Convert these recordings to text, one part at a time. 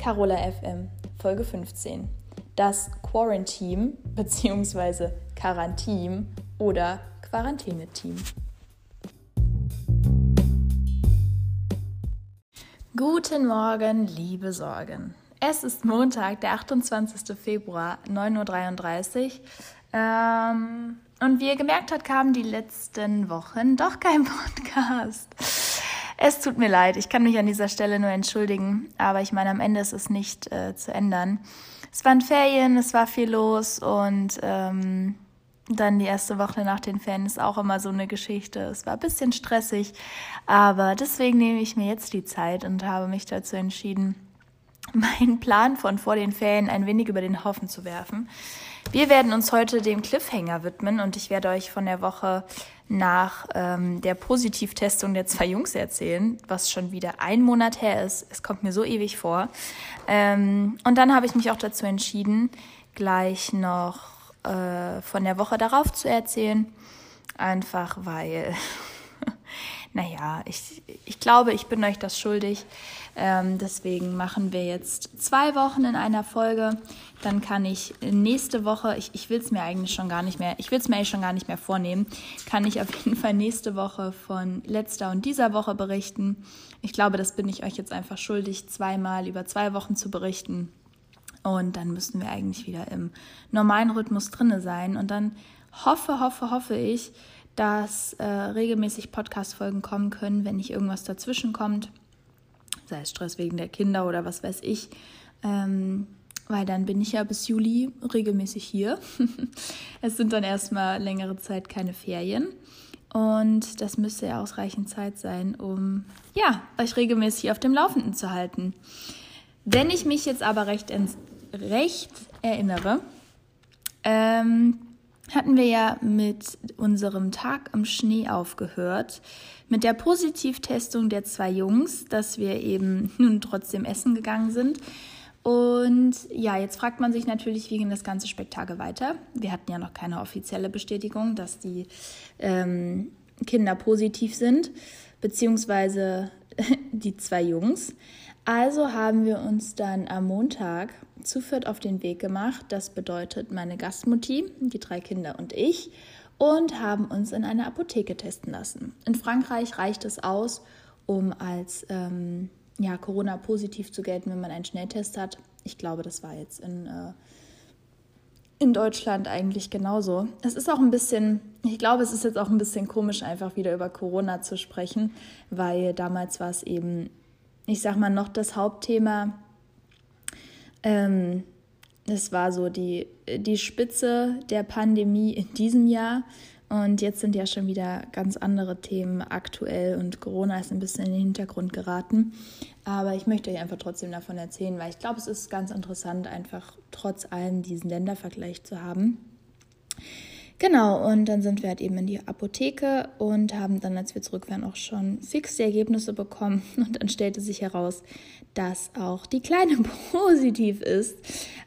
Carola FM, Folge 15. Das Quarantin-Team bzw. Quarantin oder Quarantin-Team. Guten Morgen, liebe Sorgen. Es ist Montag, der 28. Februar, 9.33 Uhr. Und wie ihr gemerkt habt, kamen die letzten Wochen doch kein Podcast. Es tut mir leid, ich kann mich an dieser Stelle nur entschuldigen, aber ich meine, am Ende ist es nicht zu ändern. Es waren Ferien, es war viel los und dann die erste Woche nach den Ferien ist auch immer so eine Geschichte. Es war ein bisschen stressig, aber deswegen nehme ich mir jetzt die Zeit und habe mich dazu entschieden, meinen Plan von vor den Ferien ein wenig über den Haufen zu werfen. Wir werden uns heute dem Cliffhanger widmen und ich werde euch von der Woche nach der Positivtestung der zwei Jungs erzählen, was schon wieder ein Monat her ist. Es kommt mir so ewig vor. Und dann habe ich mich auch dazu entschieden, gleich noch von der Woche darauf zu erzählen. Einfach weil, naja, ich glaube, ich bin euch das schuldig. Deswegen machen wir jetzt 2 Wochen in einer Folge. Dann kann ich nächste Woche, ich will es mir eigentlich schon gar nicht mehr vornehmen, kann ich auf jeden Fall nächste Woche von letzter und dieser Woche berichten. Ich glaube, das bin ich euch jetzt einfach schuldig, zweimal über 2 Wochen zu berichten. Und dann müssen wir eigentlich wieder im normalen Rhythmus drinne sein. Und dann hoffe ich, dass regelmäßig Podcast-Folgen kommen können, wenn nicht irgendwas dazwischen kommt. Sei es Stress wegen der Kinder oder was weiß ich. Weil dann bin ich ja bis Juli regelmäßig hier. Es sind dann erstmal längere Zeit keine Ferien. Und das müsste ja ausreichend Zeit sein, um ja, euch regelmäßig auf dem Laufenden zu halten. Wenn ich mich jetzt aber recht erinnere, hatten wir ja mit unserem Tag im Schnee aufgehört, mit der Positivtestung der zwei Jungs, dass wir eben nun trotzdem essen gegangen sind. Und ja, jetzt fragt man sich natürlich, wie ging das ganze Spektakel weiter? Wir hatten ja noch keine offizielle Bestätigung, dass die Kinder positiv sind, beziehungsweise die zwei Jungs. Also haben wir uns dann am Montag zu viert auf den Weg gemacht. Das bedeutet meine Gastmutti, die 3 Kinder und ich, und haben uns in einer Apotheke testen lassen. In Frankreich reicht es aus, um als Corona-positiv zu gelten, wenn man einen Schnelltest hat. Ich glaube, das war jetzt in Deutschland eigentlich genauso. Es ist jetzt auch ein bisschen komisch, einfach wieder über Corona zu sprechen, weil damals war es eben, ich sag mal, noch das Hauptthema. Das war so die Spitze der Pandemie in diesem Jahr. Und jetzt sind ja schon wieder ganz andere Themen aktuell und Corona ist ein bisschen in den Hintergrund geraten. Aber ich möchte euch einfach trotzdem davon erzählen, weil ich glaube, es ist ganz interessant, einfach trotz allem diesen Ländervergleich zu haben. Genau, und dann sind wir halt eben in die Apotheke und haben dann, als wir zurück waren, auch schon fix die Ergebnisse bekommen. Und dann stellte sich heraus, dass auch die Kleine positiv ist.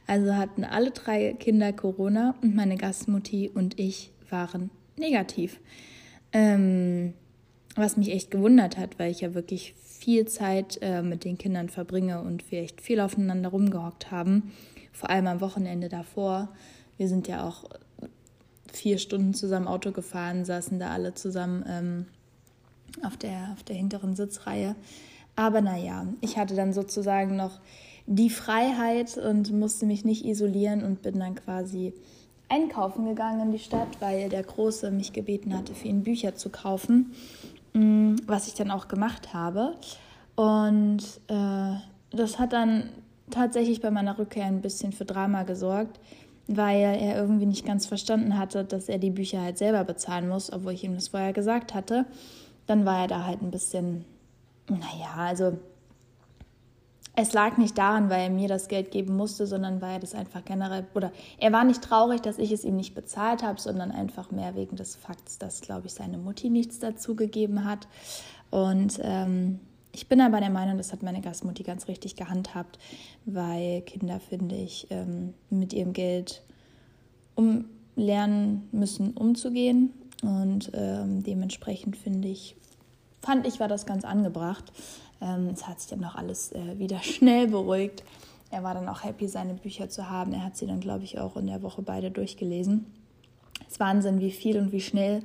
Also hatten alle 3 Kinder Corona und meine Gastmutti und ich waren negativ. Was mich echt gewundert hat, weil ich ja wirklich viel Zeit mit den Kindern verbringe und wir echt viel aufeinander rumgehockt haben. Vor allem am Wochenende davor. Wir sind ja auch 4 Stunden zusammen Auto gefahren, saßen da alle zusammen auf der hinteren Sitzreihe. Aber naja, ich hatte dann sozusagen noch die Freiheit und musste mich nicht isolieren und bin dann quasi einkaufen gegangen in die Stadt, weil der Große mich gebeten hatte, für ihn Bücher zu kaufen, was ich dann auch gemacht habe. Und das hat dann tatsächlich bei meiner Rückkehr ein bisschen für Drama gesorgt, weil er irgendwie nicht ganz verstanden hatte, dass er die Bücher halt selber bezahlen muss, obwohl ich ihm das vorher gesagt hatte. Dann war er da halt ein bisschen, es lag nicht daran, weil er mir das Geld geben musste, sondern weil er das einfach generell, oder er war nicht traurig, dass ich es ihm nicht bezahlt habe, sondern einfach mehr wegen des Fakts, dass, glaube ich, seine Mutti nichts dazu gegeben hat. Und ich bin aber der Meinung, das hat meine Gastmutti ganz richtig gehandhabt, weil Kinder, finde ich, mit ihrem Geld lernen müssen, umzugehen. Und dementsprechend, fand ich, war das ganz angebracht. Es hat sich dann auch alles wieder schnell beruhigt. Er war dann auch happy, seine Bücher zu haben. Er hat sie dann, glaube ich, auch in der Woche beide durchgelesen. Es ist Wahnsinn, wie viel und wie schnell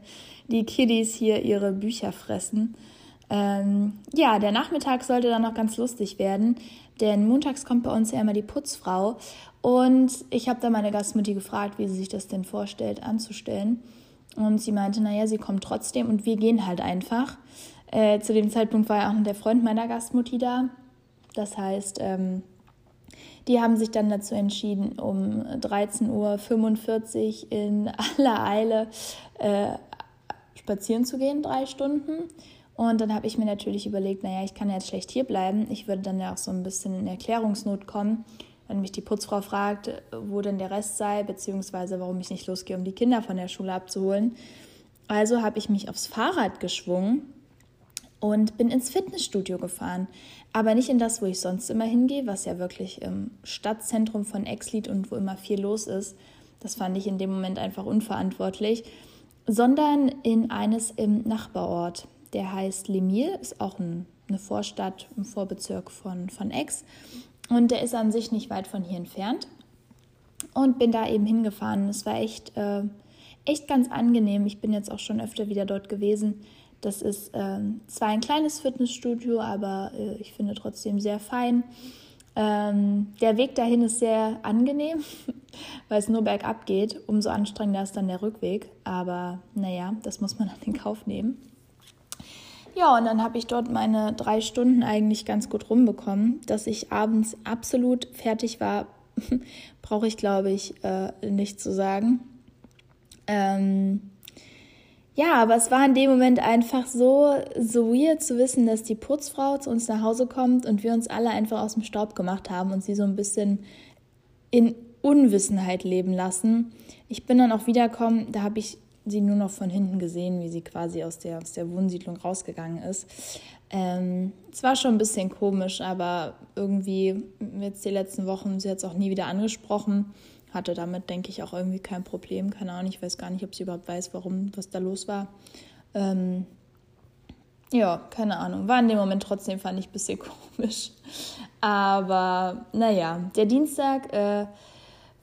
die Kiddies hier ihre Bücher fressen. Ja, der Nachmittag sollte dann noch ganz lustig werden, denn montags kommt bei uns ja immer die Putzfrau und ich habe dann meine Gastmutti gefragt, wie sie sich das denn vorstellt anzustellen und sie meinte, naja, sie kommt trotzdem und wir gehen halt einfach. Zu dem Zeitpunkt war ja auch noch der Freund meiner Gastmutti da, das heißt, die haben sich dann dazu entschieden, um 13.45 Uhr in aller Eile spazieren zu gehen, 3 Stunden. Und dann habe ich mir natürlich überlegt, naja, ich kann ja jetzt schlecht hier bleiben. Ich würde dann ja auch so ein bisschen in Erklärungsnot kommen, wenn mich die Putzfrau fragt, wo denn der Rest sei, beziehungsweise warum ich nicht losgehe, um die Kinder von der Schule abzuholen. Also habe ich mich aufs Fahrrad geschwungen und bin ins Fitnessstudio gefahren. Aber nicht in das, wo ich sonst immer hingehe, was ja wirklich im Stadtzentrum von Aix liegt und wo immer viel los ist. Das fand ich in dem Moment einfach unverantwortlich. Sondern in eines im Nachbarort. Der heißt Lemir, ist auch eine Vorstadt, ein Vorbezirk von Aix. Und der ist an sich nicht weit von hier entfernt. Und bin da eben hingefahren. Es war echt ganz angenehm. Ich bin jetzt auch schon öfter wieder dort gewesen. Das ist zwar ein kleines Fitnessstudio, aber ich finde trotzdem sehr fein. Der Weg dahin ist sehr angenehm, weil es nur bergab geht. Umso anstrengender ist dann der Rückweg. Aber naja, das muss man dann in Kauf nehmen. Ja, und dann habe ich dort meine 3 Stunden eigentlich ganz gut rumbekommen. Dass ich abends absolut fertig war, brauche ich, glaube ich, nicht zu sagen. Ja, aber es war in dem Moment einfach so weird zu wissen, dass die Putzfrau zu uns nach Hause kommt und wir uns alle einfach aus dem Staub gemacht haben und sie so ein bisschen in Unwissenheit leben lassen. Ich bin dann auch wiedergekommen, da habe ich sie nur noch von hinten gesehen, wie sie quasi aus der Wohnsiedlung rausgegangen ist. Es war schon ein bisschen komisch, aber irgendwie jetzt die letzten Wochen, sie hat es auch nie wieder angesprochen, hatte damit, denke ich, auch irgendwie kein Problem, keine Ahnung, ich weiß gar nicht, ob sie überhaupt weiß, warum, was da los war. Ja, keine Ahnung, war in dem Moment trotzdem, fand ich, ein bisschen komisch. Aber naja, der Dienstag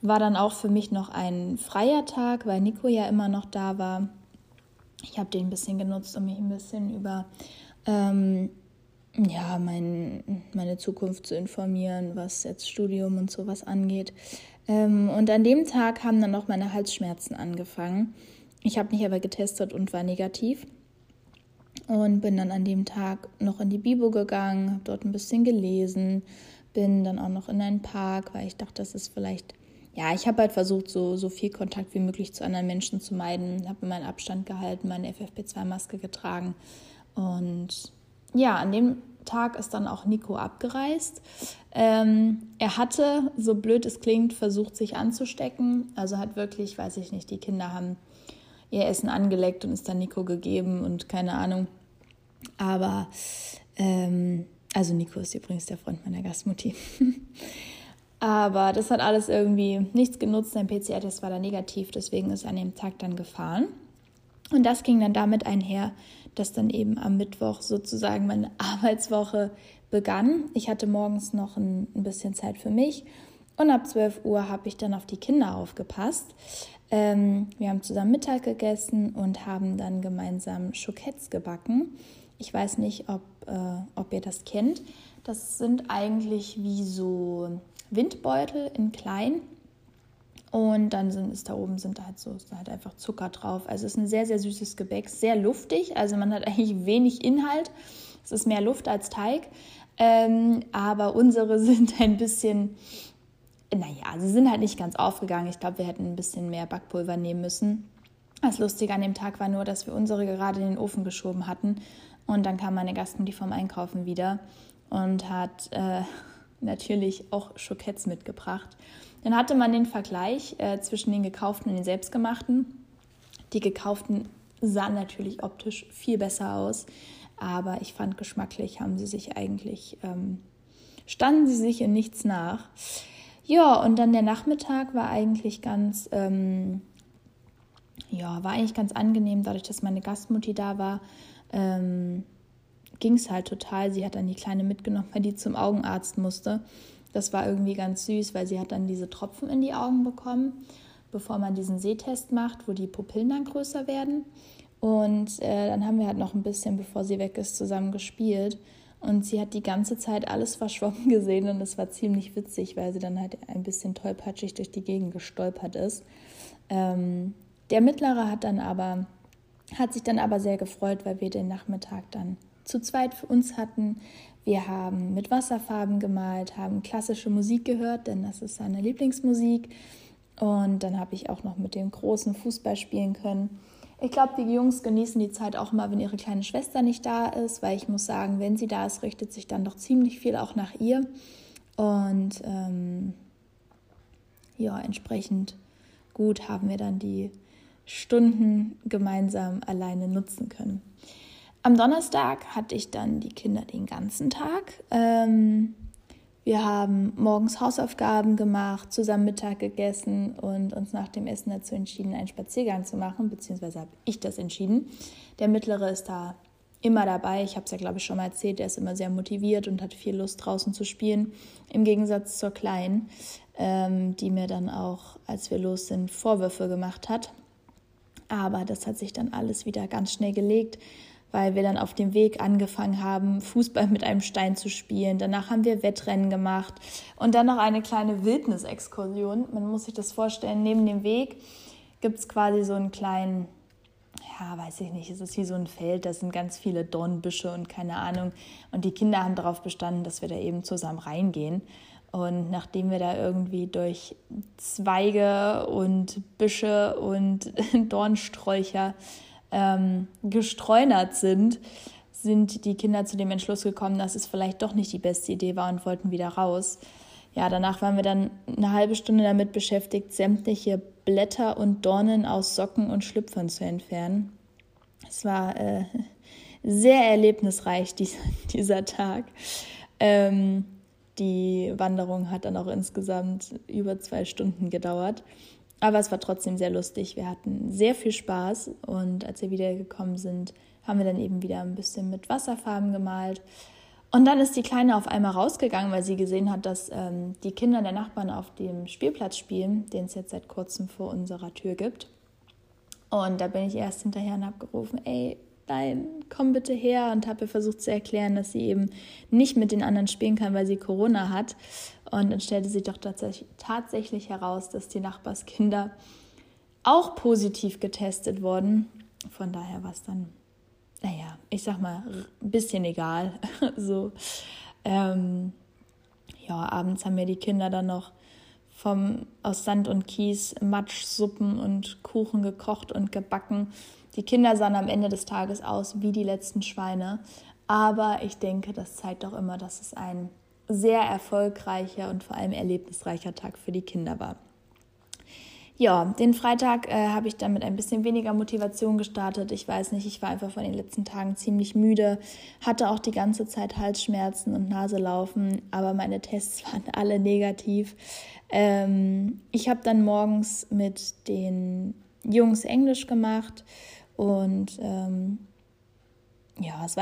war dann auch für mich noch ein freier Tag, weil Nico ja immer noch da war. Ich habe den ein bisschen genutzt, um mich ein bisschen über meine Zukunft zu informieren, was jetzt Studium und sowas angeht. Und an dem Tag haben dann auch meine Halsschmerzen angefangen. Ich habe mich aber getestet und war negativ. Und bin dann an dem Tag noch in die Bibo gegangen, habe dort ein bisschen gelesen, bin dann auch noch in einen Park, weil ich dachte, das ist vielleicht... Ja, ich habe halt versucht, so viel Kontakt wie möglich zu anderen Menschen zu meiden. Habe meinen Abstand gehalten, meine FFP2-Maske getragen. Und ja, an dem Tag ist dann auch Nico abgereist. Er hatte, so blöd es klingt, versucht, sich anzustecken. Also hat wirklich, weiß ich nicht, die Kinder haben ihr Essen angeleckt und ist dann Nico gegeben und keine Ahnung. Aber, also Nico ist übrigens der Freund meiner Gastmutti. Aber das hat alles irgendwie nichts genutzt. Sein PCR-Test war da negativ, deswegen ist er an dem Tag dann gefahren. Und das ging dann damit einher, dass dann eben am Mittwoch sozusagen meine Arbeitswoche begann. Ich hatte morgens noch ein bisschen Zeit für mich und ab 12 Uhr habe ich dann auf die Kinder aufgepasst. Wir haben zusammen Mittag gegessen und haben dann gemeinsam Schukettes gebacken. Ich weiß nicht, ob ihr das kennt. Das sind eigentlich wie so... Windbeutel in klein und dann ist da halt einfach Zucker drauf. Also es ist ein sehr, sehr süßes Gebäck, sehr luftig, also man hat eigentlich wenig Inhalt. Es ist mehr Luft als Teig, aber unsere sind ein bisschen, naja, sie sind halt nicht ganz aufgegangen. Ich glaube, wir hätten ein bisschen mehr Backpulver nehmen müssen. Das Lustige an dem Tag war nur, dass wir unsere gerade in den Ofen geschoben hatten und dann kam meine Gastmutti vom Einkaufen wieder und hat... natürlich auch Schukettes mitgebracht. Dann hatte man den Vergleich zwischen den gekauften und den selbstgemachten. Die gekauften sahen natürlich optisch viel besser aus, aber ich fand, geschmacklich standen sie sich in nichts nach. Ja, und dann der Nachmittag war eigentlich ganz angenehm, dadurch, dass meine Gastmutti da war. ging es halt total. Sie hat dann die Kleine mitgenommen, weil die zum Augenarzt musste. Das war irgendwie ganz süß, weil sie hat dann diese Tropfen in die Augen bekommen, bevor man diesen Sehtest macht, wo die Pupillen dann größer werden. Und dann haben wir halt noch ein bisschen, bevor sie weg ist, zusammen gespielt. Und sie hat die ganze Zeit alles verschwommen gesehen und es war ziemlich witzig, weil sie dann halt ein bisschen tollpatschig durch die Gegend gestolpert ist. Der Mittlere hat sich dann aber sehr gefreut, weil wir den Nachmittag dann zu zweit für uns hatten. Wir haben mit Wasserfarben gemalt, haben klassische Musik gehört, denn das ist seine Lieblingsmusik. Und dann habe ich auch noch mit dem Großen Fußball spielen können. Ich glaube, die Jungs genießen die Zeit auch mal, wenn ihre kleine Schwester nicht da ist, weil ich muss sagen, wenn sie da ist, richtet sich dann doch ziemlich viel auch nach ihr. Und entsprechend gut haben wir dann die Stunden gemeinsam alleine nutzen können. Am Donnerstag hatte ich dann die Kinder den ganzen Tag. Wir haben morgens Hausaufgaben gemacht, zusammen Mittag gegessen und uns nach dem Essen dazu entschieden, einen Spaziergang zu machen, beziehungsweise habe ich das entschieden. Der Mittlere ist da immer dabei. Ich habe es ja, glaube ich, schon mal erzählt. Er ist immer sehr motiviert und hat viel Lust, draußen zu spielen. Im Gegensatz zur Kleinen, die mir dann auch, als wir los sind, Vorwürfe gemacht hat. Aber das hat sich dann alles wieder ganz schnell gelegt, weil wir dann auf dem Weg angefangen haben, Fußball mit einem Stein zu spielen. Danach haben wir Wettrennen gemacht und dann noch eine kleine Wildnis-Exkursion. Man muss sich das vorstellen, neben dem Weg gibt es quasi so einen kleinen, es ist wie so ein Feld, da sind ganz viele Dornbüsche und keine Ahnung. Und die Kinder haben darauf bestanden, dass wir da eben zusammen reingehen. Und nachdem wir da irgendwie durch Zweige und Büsche und Dornsträucher gestreunert sind die Kinder zu dem Entschluss gekommen, dass es vielleicht doch nicht die beste Idee war und wollten wieder raus. Ja, danach waren wir dann eine halbe Stunde damit beschäftigt, sämtliche Blätter und Dornen aus Socken und Schlüpfern zu entfernen. Es war sehr erlebnisreich, dieser Tag. Die Wanderung hat dann auch insgesamt über 2 Stunden gedauert. Aber es war trotzdem sehr lustig. Wir hatten sehr viel Spaß und als wir wiedergekommen sind, haben wir dann eben wieder ein bisschen mit Wasserfarben gemalt. Und dann ist die Kleine auf einmal rausgegangen, weil sie gesehen hat, dass die Kinder der Nachbarn auf dem Spielplatz spielen, den es jetzt seit kurzem vor unserer Tür gibt. Und da bin ich erst hinterher und habe gerufen, ey, nein, komm bitte her, und habe ihr versucht zu erklären, dass sie eben nicht mit den anderen spielen kann, weil sie Corona hat. Und dann stellte sich doch tatsächlich heraus, dass die Nachbarskinder auch positiv getestet wurden. Von daher war es dann, ein bisschen egal. So, abends haben mir die Kinder dann noch aus Sand und Kies Matschsuppen und Kuchen gekocht und gebacken. Die Kinder sahen am Ende des Tages aus wie die letzten Schweine. Aber ich denke, das zeigt doch immer, dass es ein sehr erfolgreicher und vor allem erlebnisreicher Tag für die Kinder war. Ja, den Freitag habe ich dann mit ein bisschen weniger Motivation gestartet. Ich weiß nicht, ich war einfach von den letzten Tagen ziemlich müde, hatte auch die ganze Zeit Halsschmerzen und Naselaufen, aber meine Tests waren alle negativ. Ich habe dann morgens mit den Jungs Englisch gemacht und es war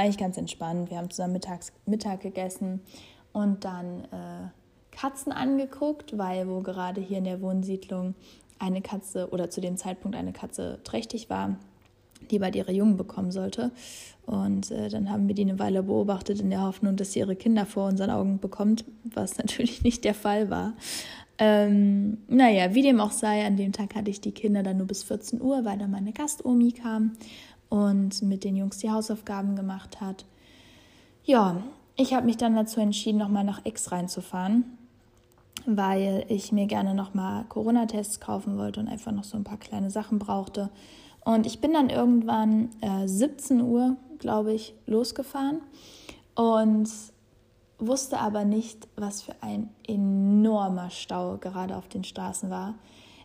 eigentlich ganz entspannt. Wir haben zusammen Mittag gegessen und dann Katzen angeguckt, weil wo gerade hier in der Wohnsiedlung eine Katze oder zu dem Zeitpunkt eine Katze trächtig war, die bald ihre Jungen bekommen sollte. Und dann haben wir die eine Weile beobachtet in der Hoffnung, dass sie ihre Kinder vor unseren Augen bekommt, was natürlich nicht der Fall war. Wie dem auch sei, an dem Tag hatte ich die Kinder dann nur bis 14 Uhr, weil dann meine Gastomi kam und mit den Jungs die Hausaufgaben gemacht hat. Ja, ich habe mich dann dazu entschieden, nochmal nach Aix reinzufahren, weil ich mir gerne nochmal Corona-Tests kaufen wollte und einfach noch so ein paar kleine Sachen brauchte. Und ich bin dann irgendwann 17 Uhr, glaube ich, losgefahren und wusste aber nicht, was für ein enormer Stau gerade auf den Straßen war.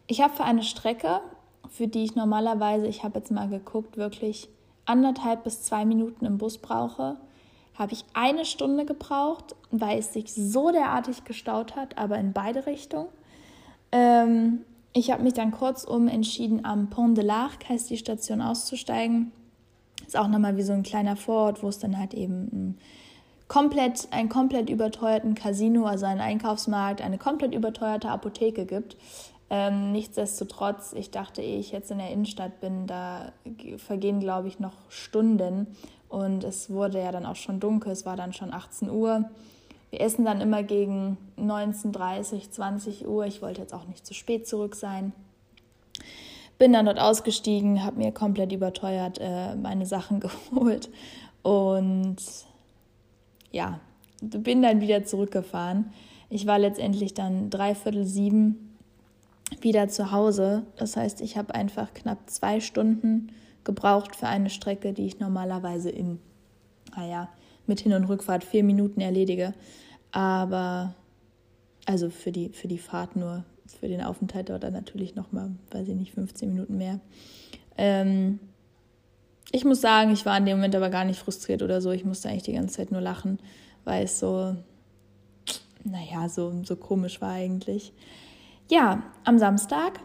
Ich habe für eine Strecke, für die ich normalerweise, ich habe jetzt mal geguckt, wirklich 1,5 bis 2 Minuten im Bus brauche, habe ich 1 Stunde gebraucht, weil es sich so derartig gestaut hat, aber in beide Richtungen. Ich habe mich dann kurzum entschieden, am Pont de l'Arc, heißt die Station, auszusteigen. Ist auch nochmal wie so ein kleiner Vorort, wo es dann halt eben einen komplett überteuerten Casino, also einen Einkaufsmarkt, eine komplett überteuerte Apotheke gibt. Nichtsdestotrotz, ich dachte, ehe ich jetzt in der Innenstadt bin, da vergehen, glaube ich, noch Stunden. Und es wurde ja dann auch schon dunkel, es war dann schon 18 Uhr. Wir essen dann immer gegen 19:30, 20 Uhr. Ich wollte jetzt auch nicht zu spät zurück sein. Bin dann dort ausgestiegen, habe mir komplett überteuert meine Sachen geholt. Und ja, bin dann wieder zurückgefahren. Ich war letztendlich dann 6:45 wieder zu Hause. Das heißt, ich habe einfach knapp 2 Stunden gebraucht für eine Strecke, die ich normalerweise mit Hin- und Rückfahrt 4 Minuten erledige. Aber, also für die Fahrt nur, für den Aufenthalt dort dann natürlich nochmal, 15 Minuten mehr. Ich muss sagen, ich war in dem Moment aber gar nicht frustriert oder so. Ich musste eigentlich die ganze Zeit nur lachen, weil es so komisch war eigentlich. Ja, am Samstag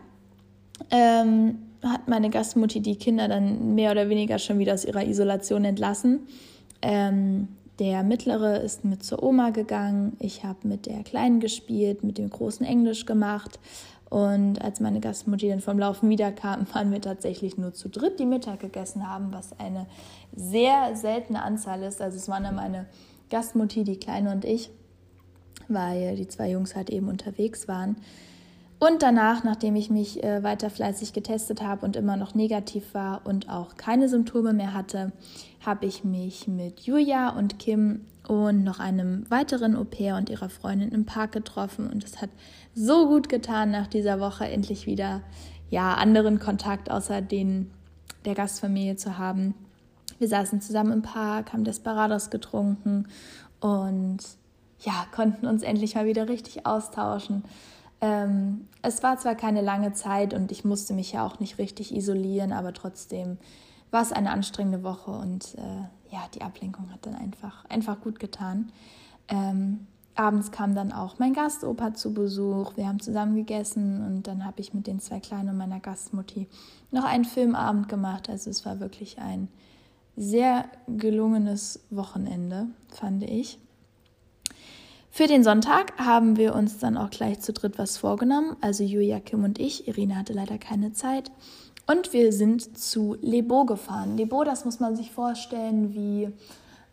hat meine Gastmutti die Kinder dann mehr oder weniger schon wieder aus ihrer Isolation entlassen. Der Mittlere ist mit zur Oma gegangen. Ich habe mit der Kleinen gespielt, mit dem Großen Englisch gemacht. Und als meine Gastmutti dann vom Laufen wiederkam, waren wir tatsächlich nur zu dritt, die Mittag gegessen haben, was eine sehr seltene Anzahl ist. Also es waren dann meine Gastmutti, die Kleine und ich, weil die 2 Jungs halt eben unterwegs waren. Und danach, nachdem ich mich weiter fleißig getestet habe und immer noch negativ war und auch keine Symptome mehr hatte, habe ich mich mit Julia und Kim und noch einem weiteren Au-pair und ihrer Freundin im Park getroffen. Und es hat so gut getan, nach dieser Woche endlich wieder anderen Kontakt außer den der Gastfamilie zu haben. Wir saßen zusammen im Park, haben Desperados getrunken und konnten uns endlich mal wieder richtig austauschen. Es war zwar keine lange Zeit und ich musste mich ja auch nicht richtig isolieren, aber trotzdem war es eine anstrengende Woche und die Ablenkung hat dann einfach gut getan. Abends kam dann auch mein Gastopa zu Besuch, wir haben zusammen gegessen und dann habe ich mit den 2 Kleinen und meiner Gastmutti noch einen Filmabend gemacht. Also es war wirklich ein sehr gelungenes Wochenende, fand ich. Für den Sonntag haben wir uns dann auch gleich zu dritt was vorgenommen, also Julia, Kim und ich. Irina hatte leider keine Zeit. Und wir sind zu Les Baux gefahren. Les Baux, das muss man sich vorstellen wie,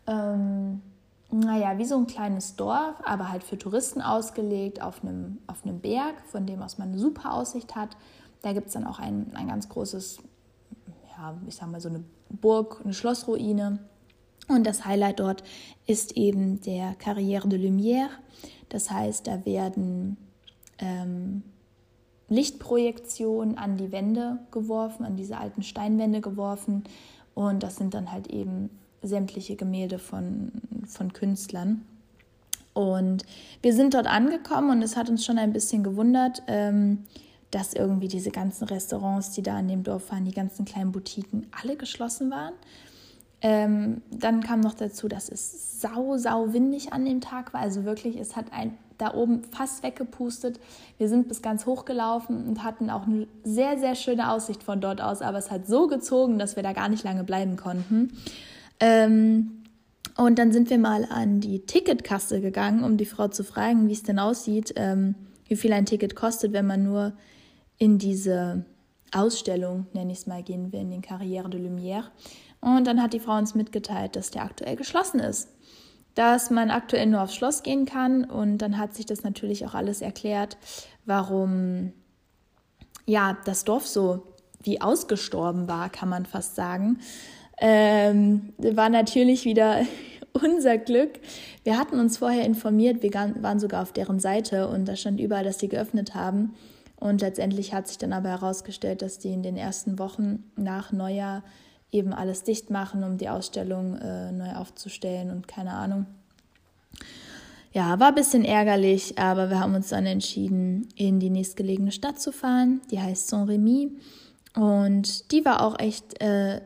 wie so ein kleines Dorf, aber halt für Touristen ausgelegt, auf einem Berg, von dem aus man eine super Aussicht hat. Da gibt es dann auch ein ganz großes, so eine Burg, eine Schlossruine. Und das Highlight dort ist eben der Carrière de Lumière. Das heißt, da werden Lichtprojektionen an die Wände geworfen, an diese alten Steinwände geworfen. Und das sind dann halt eben sämtliche Gemälde von Künstlern. Und wir sind dort angekommen und es hat uns schon ein bisschen gewundert, dass irgendwie diese ganzen Restaurants, die da in dem Dorf waren, die ganzen kleinen Boutiquen, alle geschlossen waren. Dann kam noch dazu, dass es sau windig an dem Tag war. Also wirklich, es hat da oben fast weggepustet. Wir sind bis ganz hoch gelaufen und hatten auch eine sehr, sehr schöne Aussicht von dort aus. Aber es hat so gezogen, dass wir da gar nicht lange bleiben konnten. Und dann sind wir mal an die Ticketkasse gegangen, um die Frau zu fragen, wie es denn aussieht, wie viel ein Ticket kostet, wenn man nur in diese Ausstellung, nenne ich es mal, gehen will, in den Carrière de Lumière. Und dann hat die Frau uns mitgeteilt, dass der aktuell geschlossen ist, dass man aktuell nur aufs Schloss gehen kann. Und dann hat sich das natürlich auch alles erklärt, warum das Dorf so wie ausgestorben war, kann man fast sagen. War natürlich wieder unser Glück. Wir hatten uns vorher informiert, wir waren sogar auf deren Seite und da stand überall, dass sie geöffnet haben. Und letztendlich hat sich dann aber herausgestellt, dass die in den ersten Wochen nach Neujahr eben alles dicht machen, um die Ausstellung neu aufzustellen und keine Ahnung. Ja, war ein bisschen ärgerlich, aber wir haben uns dann entschieden, in die nächstgelegene Stadt zu fahren. Die heißt Saint-Rémy und die war auch echt sehr,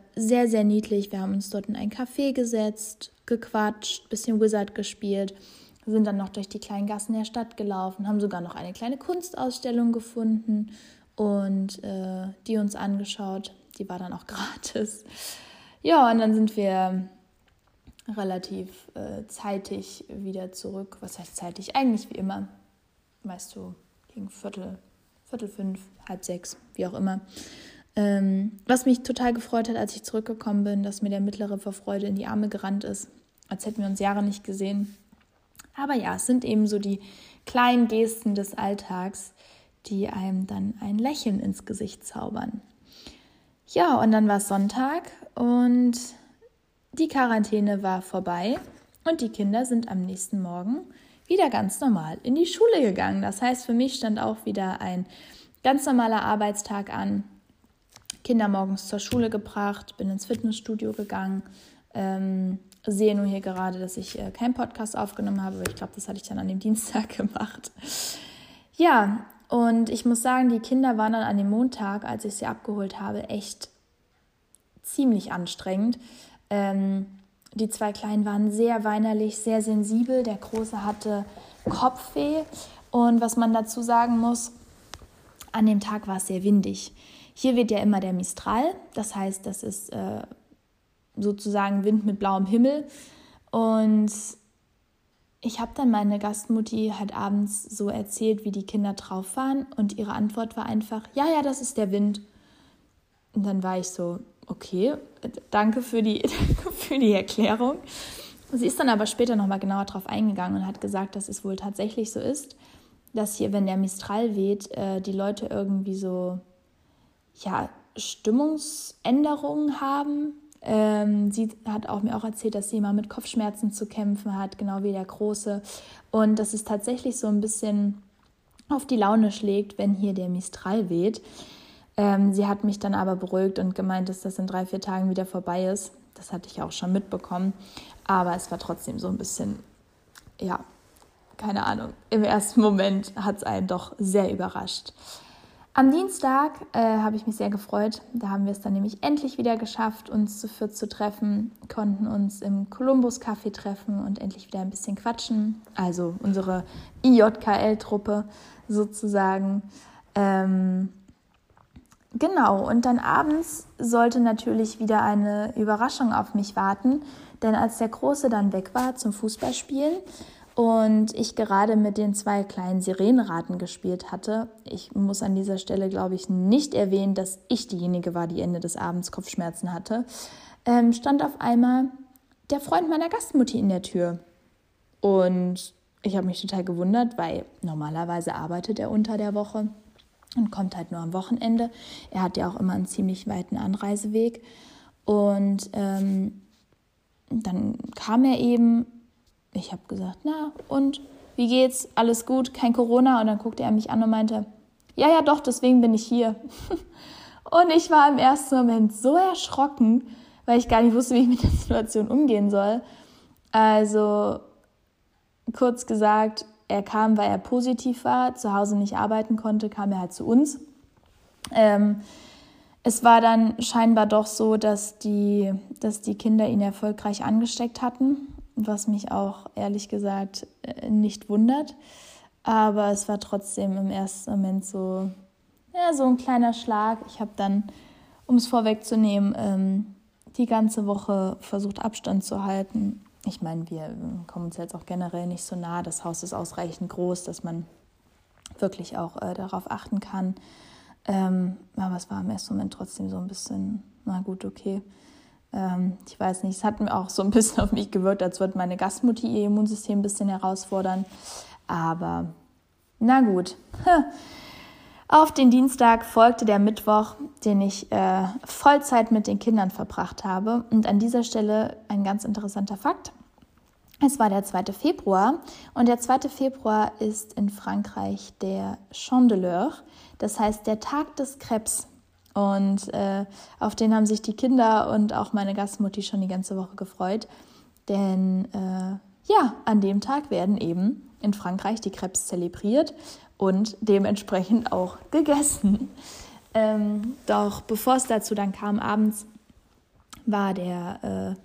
sehr niedlich. Wir haben uns dort in ein Café gesetzt, gequatscht, ein bisschen Wizard gespielt. Sind dann noch durch die kleinen Gassen der Stadt gelaufen, haben sogar noch eine kleine Kunstausstellung gefunden und die uns angeschaut. Die war dann auch gratis. Ja, und dann sind wir relativ zeitig wieder zurück. Was heißt zeitig? Eigentlich wie immer. Weißt du, gegen Viertel 5, halb 6, wie auch immer. Was mich total gefreut hat, als ich zurückgekommen bin, dass mir der Mittlere vor Freude in die Arme gerannt ist, als hätten wir uns Jahre nicht gesehen. Aber ja, es sind eben so die kleinen Gesten des Alltags, die einem dann ein Lächeln ins Gesicht zaubern. Ja, und dann war es Sonntag und die Quarantäne war vorbei und die Kinder sind am nächsten Morgen wieder ganz normal in die Schule gegangen. Das heißt, für mich stand auch wieder ein ganz normaler Arbeitstag an. Kinder morgens zur Schule gebracht, bin ins Fitnessstudio gegangen, sehe nur hier gerade, dass ich keinen Podcast aufgenommen habe, aber ich glaube, das hatte ich dann an dem Dienstag gemacht. Ja, und ich muss sagen, die Kinder waren dann an dem Montag, als ich sie abgeholt habe, echt ziemlich anstrengend. Die zwei Kleinen waren sehr weinerlich, sehr sensibel, der Große hatte Kopfweh und was man dazu sagen muss, an dem Tag war es sehr windig. Hier weht ja immer der Mistral, das heißt, das ist sozusagen Wind mit blauem Himmel. Und ich habe dann meine Gastmutti halt abends so erzählt, wie die Kinder drauf waren. Und ihre Antwort war einfach, ja, das ist der Wind. Und dann war ich so, okay, danke für die Erklärung. Sie ist dann aber später nochmal genauer drauf eingegangen und hat gesagt, dass es wohl tatsächlich so ist, dass hier, wenn der Mistral weht, die Leute irgendwie so... ja, Stimmungsänderungen haben. Sie hat auch mir auch erzählt, dass sie immer mit Kopfschmerzen zu kämpfen hat, genau wie der Große. Und dass es tatsächlich so ein bisschen auf die Laune schlägt, wenn hier der Mistral weht. Sie hat mich dann aber beruhigt und gemeint, dass das in 3-4 Tagen wieder vorbei ist. Das hatte ich auch schon mitbekommen. Aber es war trotzdem so ein bisschen, ja, keine Ahnung. Im ersten Moment hat es einen doch sehr überrascht. Am Dienstag habe ich mich sehr gefreut. Da haben wir es dann nämlich endlich wieder geschafft, uns zu viert zu treffen, konnten uns im Columbus-Café treffen und endlich wieder ein bisschen quatschen. Also unsere IJKL-Truppe sozusagen. Genau, und dann abends sollte natürlich wieder eine Überraschung auf mich warten, denn als der Große dann weg war zum Fußballspielen, und ich gerade mit den 2 kleinen Sirenenraten gespielt hatte. Ich muss an dieser Stelle, glaube ich, nicht erwähnen, dass ich diejenige war, die Ende des Abends Kopfschmerzen hatte. Stand auf einmal der Freund meiner Gastmutti in der Tür. Und ich habe mich total gewundert, weil normalerweise arbeitet er unter der Woche und kommt halt nur am Wochenende. Er hat ja auch immer einen ziemlich weiten Anreiseweg. Und dann kam er eben. Ich habe gesagt, na und, wie geht's? Alles gut, kein Corona? Und dann guckte er mich an und meinte, ja, doch, deswegen bin ich hier. Und ich war im ersten Moment so erschrocken, weil ich gar nicht wusste, wie ich mit der Situation umgehen soll. Also, kurz gesagt, er kam, weil er positiv war, zu Hause nicht arbeiten konnte, kam er halt zu uns. Es war dann scheinbar doch so, dass die Kinder ihn erfolgreich angesteckt hatten. Was mich auch ehrlich gesagt nicht wundert. Aber es war trotzdem im ersten Moment so, ja, so ein kleiner Schlag. Ich habe dann, um es vorwegzunehmen, die ganze Woche versucht, Abstand zu halten. Ich meine, wir kommen uns jetzt auch generell nicht so nah. Das Haus ist ausreichend groß, dass man wirklich auch darauf achten kann. Aber es war im ersten Moment trotzdem so ein bisschen, na gut, okay. Ich weiß nicht, es hat mir auch so ein bisschen auf mich gewirkt, als würde meine Gastmutti ihr Immunsystem ein bisschen herausfordern. Aber na gut. Auf den Dienstag folgte der Mittwoch, den ich Vollzeit mit den Kindern verbracht habe. Und an dieser Stelle ein ganz interessanter Fakt. Es war der 2. Februar und der 2. Februar ist in Frankreich der Chandeleur, das heißt der Tag des Crêpes. Und auf den haben sich die Kinder und auch meine Gastmutti schon die ganze Woche gefreut. Denn ja, an dem Tag werden eben in Frankreich die Crêpes zelebriert und dementsprechend auch gegessen. Doch bevor es dazu dann kam, abends war der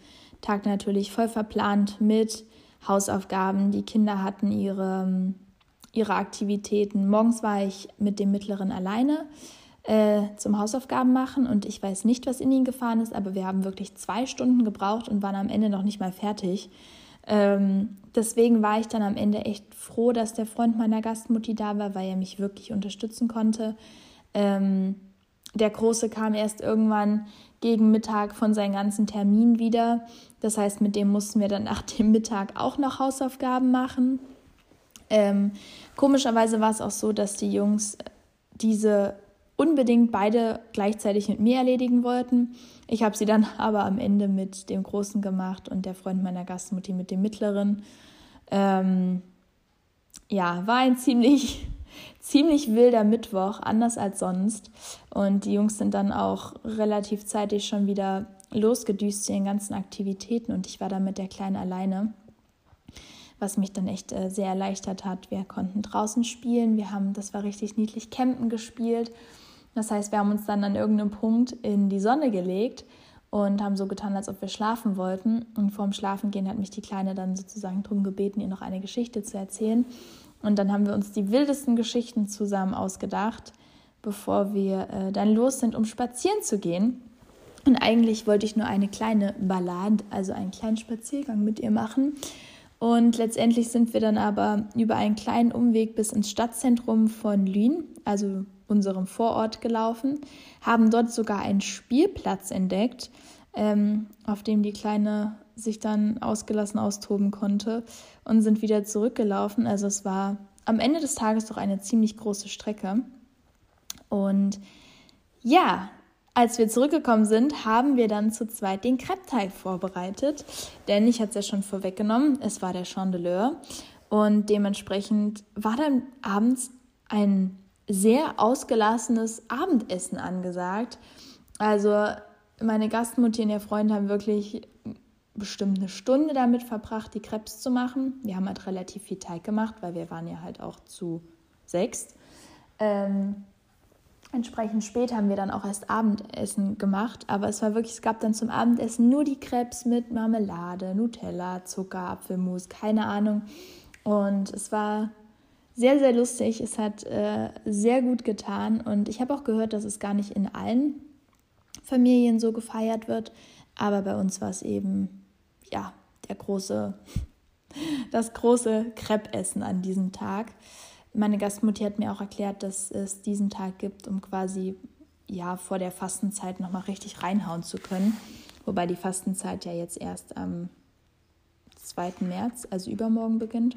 Tag natürlich voll verplant mit Hausaufgaben. Die Kinder hatten ihre Aktivitäten. Morgens war ich mit dem Mittleren alleine. zum Hausaufgaben machen und ich weiß nicht, was in ihn gefahren ist, aber wir haben wirklich 2 Stunden gebraucht und waren am Ende noch nicht mal fertig. Deswegen war ich dann am Ende echt froh, dass der Freund meiner Gastmutti da war, weil er mich wirklich unterstützen konnte. Der Große kam erst irgendwann gegen Mittag von seinem ganzen Termin wieder. Das heißt, mit dem mussten wir dann nach dem Mittag auch noch Hausaufgaben machen. Komischerweise war es auch so, dass die Jungs diese unbedingt beide gleichzeitig mit mir erledigen wollten. Ich habe sie dann aber am Ende mit dem Großen gemacht und der Freund meiner Gastmutti mit dem Mittleren. War ein ziemlich wilder Mittwoch, anders als sonst. Und die Jungs sind dann auch relativ zeitig schon wieder losgedüst zu ihren ganzen Aktivitäten und ich war dann mit der Kleinen alleine, was mich dann echt sehr erleichtert hat. Wir konnten draußen spielen, das war richtig niedlich, Campen gespielt. Das heißt, wir haben uns dann an irgendeinem Punkt in die Sonne gelegt und haben so getan, als ob wir schlafen wollten. Und vorm Schlafengehen hat mich die Kleine dann sozusagen darum gebeten, ihr noch eine Geschichte zu erzählen. Und dann haben wir uns die wildesten Geschichten zusammen ausgedacht, bevor wir dann los sind, um spazieren zu gehen. Und eigentlich wollte ich nur eine kleine Ballade, also einen kleinen Spaziergang mit ihr machen. Und letztendlich sind wir dann aber über einen kleinen Umweg bis ins Stadtzentrum von Lünn, also unserem Vorort, gelaufen, haben dort sogar einen Spielplatz entdeckt, auf dem die Kleine sich dann ausgelassen austoben konnte und sind wieder zurückgelaufen. Also es war am Ende des Tages doch eine ziemlich große Strecke. Und ja, als wir zurückgekommen sind, haben wir dann zu zweit den Crêpeteig vorbereitet, denn ich hatte es ja schon vorweggenommen, es war der Chandeleur und dementsprechend war dann abends ein sehr ausgelassenes Abendessen angesagt. Also meine Gastmutter und ihr Freund haben wirklich bestimmt 1 Stunde damit verbracht, die Crêpes zu machen. Wir haben halt relativ viel Teig gemacht, weil wir waren ja halt auch zu 6. Entsprechend spät haben wir dann auch erst Abendessen gemacht, aber es gab dann zum Abendessen nur die Crêpes mit Marmelade, Nutella, Zucker, Apfelmus, keine Ahnung. Und es war sehr, sehr lustig, es hat sehr gut getan und ich habe auch gehört, dass es gar nicht in allen Familien so gefeiert wird, aber bei uns war es eben, ja, das große Crêpeessen an diesem Tag. Meine Gastmutter hat mir auch erklärt, dass es diesen Tag gibt, um quasi vor der Fastenzeit nochmal richtig reinhauen zu können. Wobei die Fastenzeit ja jetzt erst am 2. März, also übermorgen, beginnt.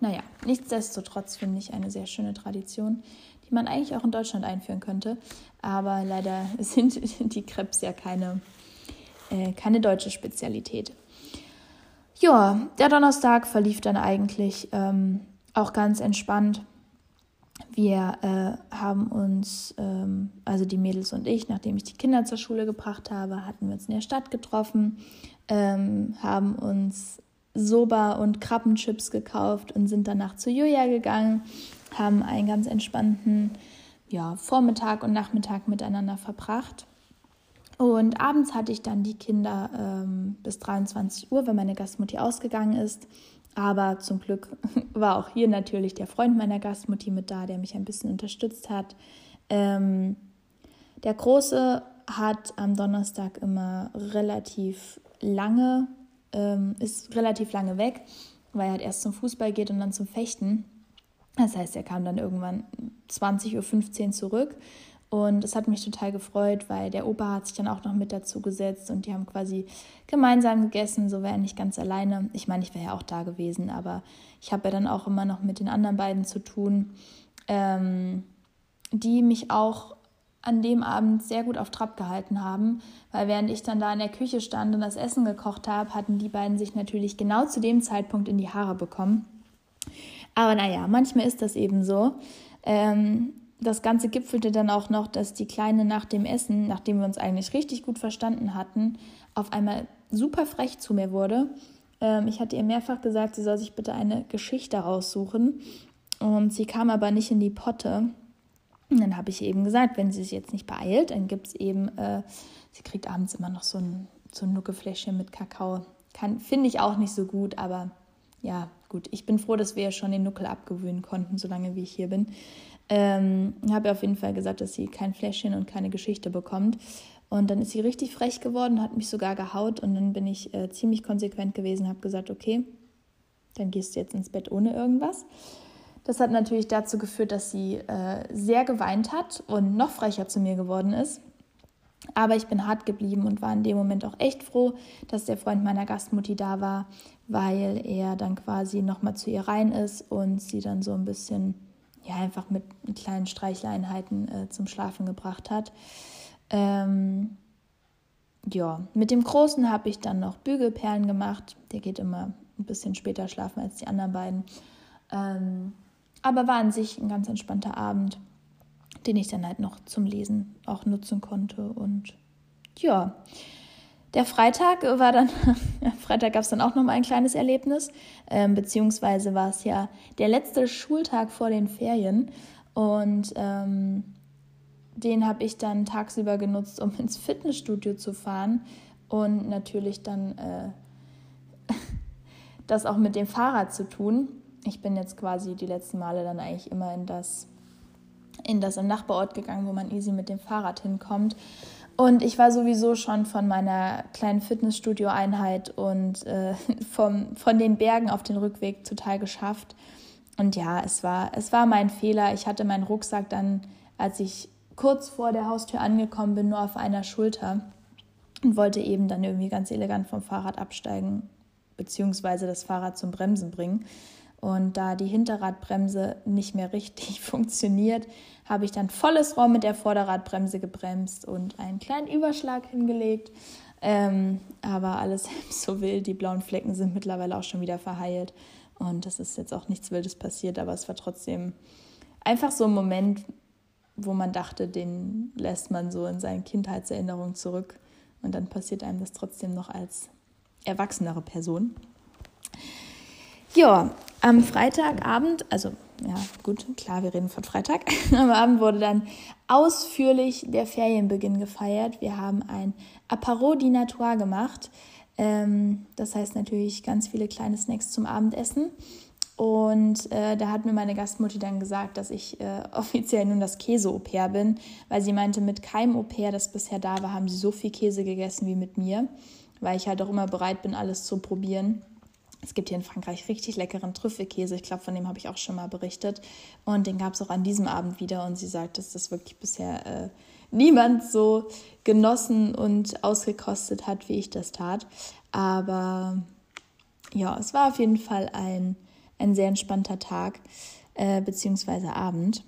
Naja, nichtsdestotrotz finde ich eine sehr schöne Tradition, die man eigentlich auch in Deutschland einführen könnte. Aber leider sind die Crêpes ja keine deutsche Spezialität. Ja, der Donnerstag verlief dann eigentlich auch ganz entspannt. Wir haben uns, also die Mädels und ich, nachdem ich die Kinder zur Schule gebracht habe, hatten wir uns in der Stadt getroffen, haben uns Soba und Krabbenchips gekauft und sind danach zu Julia gegangen, haben einen ganz entspannten Vormittag und Nachmittag miteinander verbracht. Und abends hatte ich dann die Kinder bis 23 Uhr, wenn meine Gastmutti ausgegangen ist. Aber zum Glück war auch hier natürlich der Freund meiner Gastmutti mit da, der mich ein bisschen unterstützt hat. Der Große hat am Donnerstag immer relativ lange weg, weil er halt erst zum Fußball geht und dann zum Fechten. Das heißt, er kam dann irgendwann 20.15 Uhr zurück. Und es hat mich total gefreut, weil der Opa hat sich dann auch noch mit dazu gesetzt und die haben quasi gemeinsam gegessen, so war er nicht ganz alleine. Ich meine, ich wäre ja auch da gewesen, aber ich habe ja dann auch immer noch mit den anderen beiden zu tun, die mich auch an dem Abend sehr gut auf Trab gehalten haben, weil während ich dann da in der Küche stand und das Essen gekocht habe, hatten die beiden sich natürlich genau zu dem Zeitpunkt in die Haare bekommen. Aber naja, manchmal ist das eben so. Das Ganze gipfelte dann auch noch, dass die Kleine nach dem Essen, nachdem wir uns eigentlich richtig gut verstanden hatten, auf einmal super frech zu mir wurde. Ich hatte ihr mehrfach gesagt, sie soll sich bitte eine Geschichte raussuchen. Und sie kam aber nicht in die Potte. Und dann habe ich eben gesagt, wenn sie sich jetzt nicht beeilt, dann gibt es eben, sie kriegt abends immer noch so ein Nuckefläschchen mit Kakao. Finde ich auch nicht so gut, aber ja, gut, ich bin froh, dass wir ja schon den Nuckel abgewöhnen konnten, solange wie ich hier bin. Habe auf jeden Fall gesagt, dass sie kein Fläschchen und keine Geschichte bekommt. Und dann ist sie richtig frech geworden, hat mich sogar gehaut. Und dann bin ich ziemlich konsequent gewesen, habe gesagt, okay, dann gehst du jetzt ins Bett ohne irgendwas. Das hat natürlich dazu geführt, dass sie sehr geweint hat und noch frecher zu mir geworden ist. Aber ich bin hart geblieben und war in dem Moment auch echt froh, dass der Freund meiner Gastmutti da war, weil er dann quasi nochmal zu ihr rein ist und sie dann so ein bisschen, ja, einfach mit kleinen Streichleinheiten zum Schlafen gebracht hat. Mit dem Großen habe ich dann noch Bügelperlen gemacht. Der geht immer ein bisschen später schlafen als die anderen beiden. Aber war an sich ein ganz entspannter Abend, den ich dann halt noch zum Lesen auch nutzen konnte. Und ja, der Freitag war dann, am Freitag gab es dann auch nochmal ein kleines Erlebnis, beziehungsweise war es ja der letzte Schultag vor den Ferien und den habe ich dann tagsüber genutzt, um ins Fitnessstudio zu fahren und natürlich dann das auch mit dem Fahrrad zu tun. Ich bin jetzt quasi die letzten Male dann eigentlich immer in das im Nachbarort gegangen, wo man easy mit dem Fahrrad hinkommt. Und ich war sowieso schon von meiner kleinen Fitnessstudio-Einheit und von den Bergen auf den Rückweg total geschafft. Und ja, es war mein Fehler. Ich hatte meinen Rucksack dann, als ich kurz vor der Haustür angekommen bin, nur auf einer Schulter und wollte eben dann irgendwie ganz elegant vom Fahrrad absteigen, beziehungsweise das Fahrrad zum Bremsen bringen. Und da die Hinterradbremse nicht mehr richtig funktioniert, habe ich dann volles Rohr mit der Vorderradbremse gebremst und einen kleinen Überschlag hingelegt. Aber alles so wild, die blauen Flecken sind mittlerweile auch schon wieder verheilt. Und das ist jetzt auch nichts Wildes passiert, aber es war trotzdem einfach so ein Moment, wo man dachte, den lässt man so in seinen Kindheitserinnerungen zurück. Und dann passiert einem das trotzdem noch als erwachsenere Person. Ja, am Freitagabend, also ja gut, klar, wir reden von Freitag, am Abend wurde dann ausführlich der Ferienbeginn gefeiert. Wir haben ein Apéro dînatoire gemacht, das heißt natürlich ganz viele kleine Snacks zum Abendessen. Und da hat mir meine Gastmutti dann gesagt, dass ich offiziell nun das Käse-Au-pair bin, weil sie meinte, mit keinem Au-pair, das bisher da war, haben sie so viel Käse gegessen wie mit mir, weil ich halt auch immer bereit bin, alles zu probieren. Es gibt hier in Frankreich richtig leckeren Trüffelkäse. Ich glaube, von dem habe ich auch schon mal berichtet. Und den gab es auch an diesem Abend wieder. Und sie sagt, dass das wirklich bisher niemand so genossen und ausgekostet hat, wie ich das tat. Aber ja, es war auf jeden Fall ein sehr entspannter Tag bzw. Abend.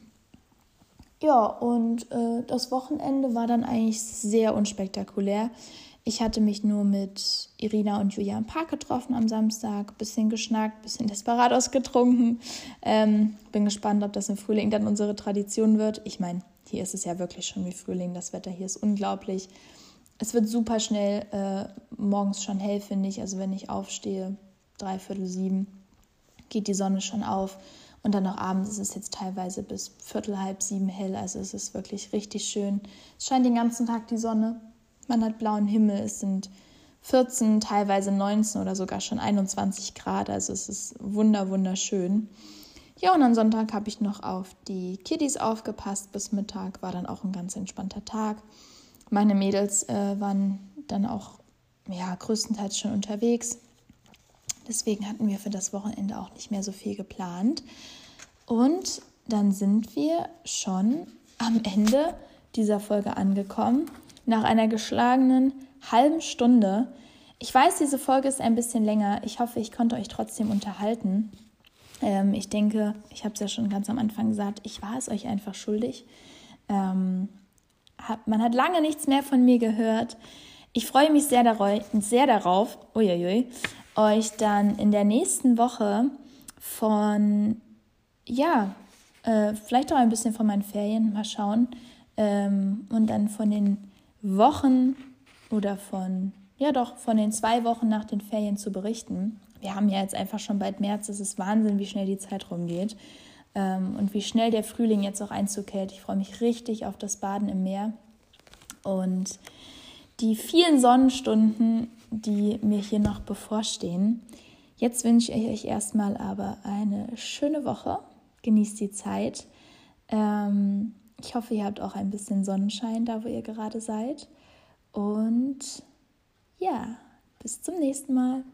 Ja, und das Wochenende war dann eigentlich sehr unspektakulär. Ich hatte mich nur mit Irina und Julia im Park getroffen am Samstag, bisschen geschnackt, bisschen Desperados getrunken. Bin gespannt, ob das im Frühling dann unsere Tradition wird. Ich meine, hier ist es ja wirklich schon wie Frühling, das Wetter hier ist unglaublich. Es wird super schnell morgens schon hell, finde ich. Also wenn ich aufstehe, 6:45, geht die Sonne schon auf. Und dann auch abends ist es jetzt teilweise bis 6:45 hell. Also es ist wirklich richtig schön. Es scheint den ganzen Tag die Sonne. Man hat blauen Himmel, es sind 14, teilweise 19 oder sogar schon 21 Grad, also es ist wunderschön. Ja, und am Sonntag habe ich noch auf die Kiddies aufgepasst bis Mittag, war dann auch ein ganz entspannter Tag. Meine Mädels waren dann auch ja, größtenteils schon unterwegs, deswegen hatten wir für das Wochenende auch nicht mehr so viel geplant. Und dann sind wir schon am Ende dieser Folge angekommen. Nach einer geschlagenen halben Stunde. Ich weiß, diese Folge ist ein bisschen länger. Ich hoffe, ich konnte euch trotzdem unterhalten. Ich denke, ich habe es ja schon ganz am Anfang gesagt, ich war es euch einfach schuldig. Man hat lange nichts mehr von mir gehört. Ich freue mich sehr darauf, euch dann in der nächsten Woche von, ja, vielleicht auch ein bisschen von meinen Ferien, mal schauen, und dann von den Wochen oder von den 2 Wochen nach den Ferien zu berichten. Wir haben ja jetzt einfach schon bald März, es ist Wahnsinn, wie schnell die Zeit rumgeht und wie schnell der Frühling jetzt auch Einzug hält. Ich freue mich richtig auf das Baden im Meer und die vielen Sonnenstunden, die mir hier noch bevorstehen. Jetzt wünsche ich euch erstmal aber eine schöne Woche. Genießt die Zeit. Ich hoffe, ihr habt auch ein bisschen Sonnenschein da, wo ihr gerade seid. Und ja, bis zum nächsten Mal.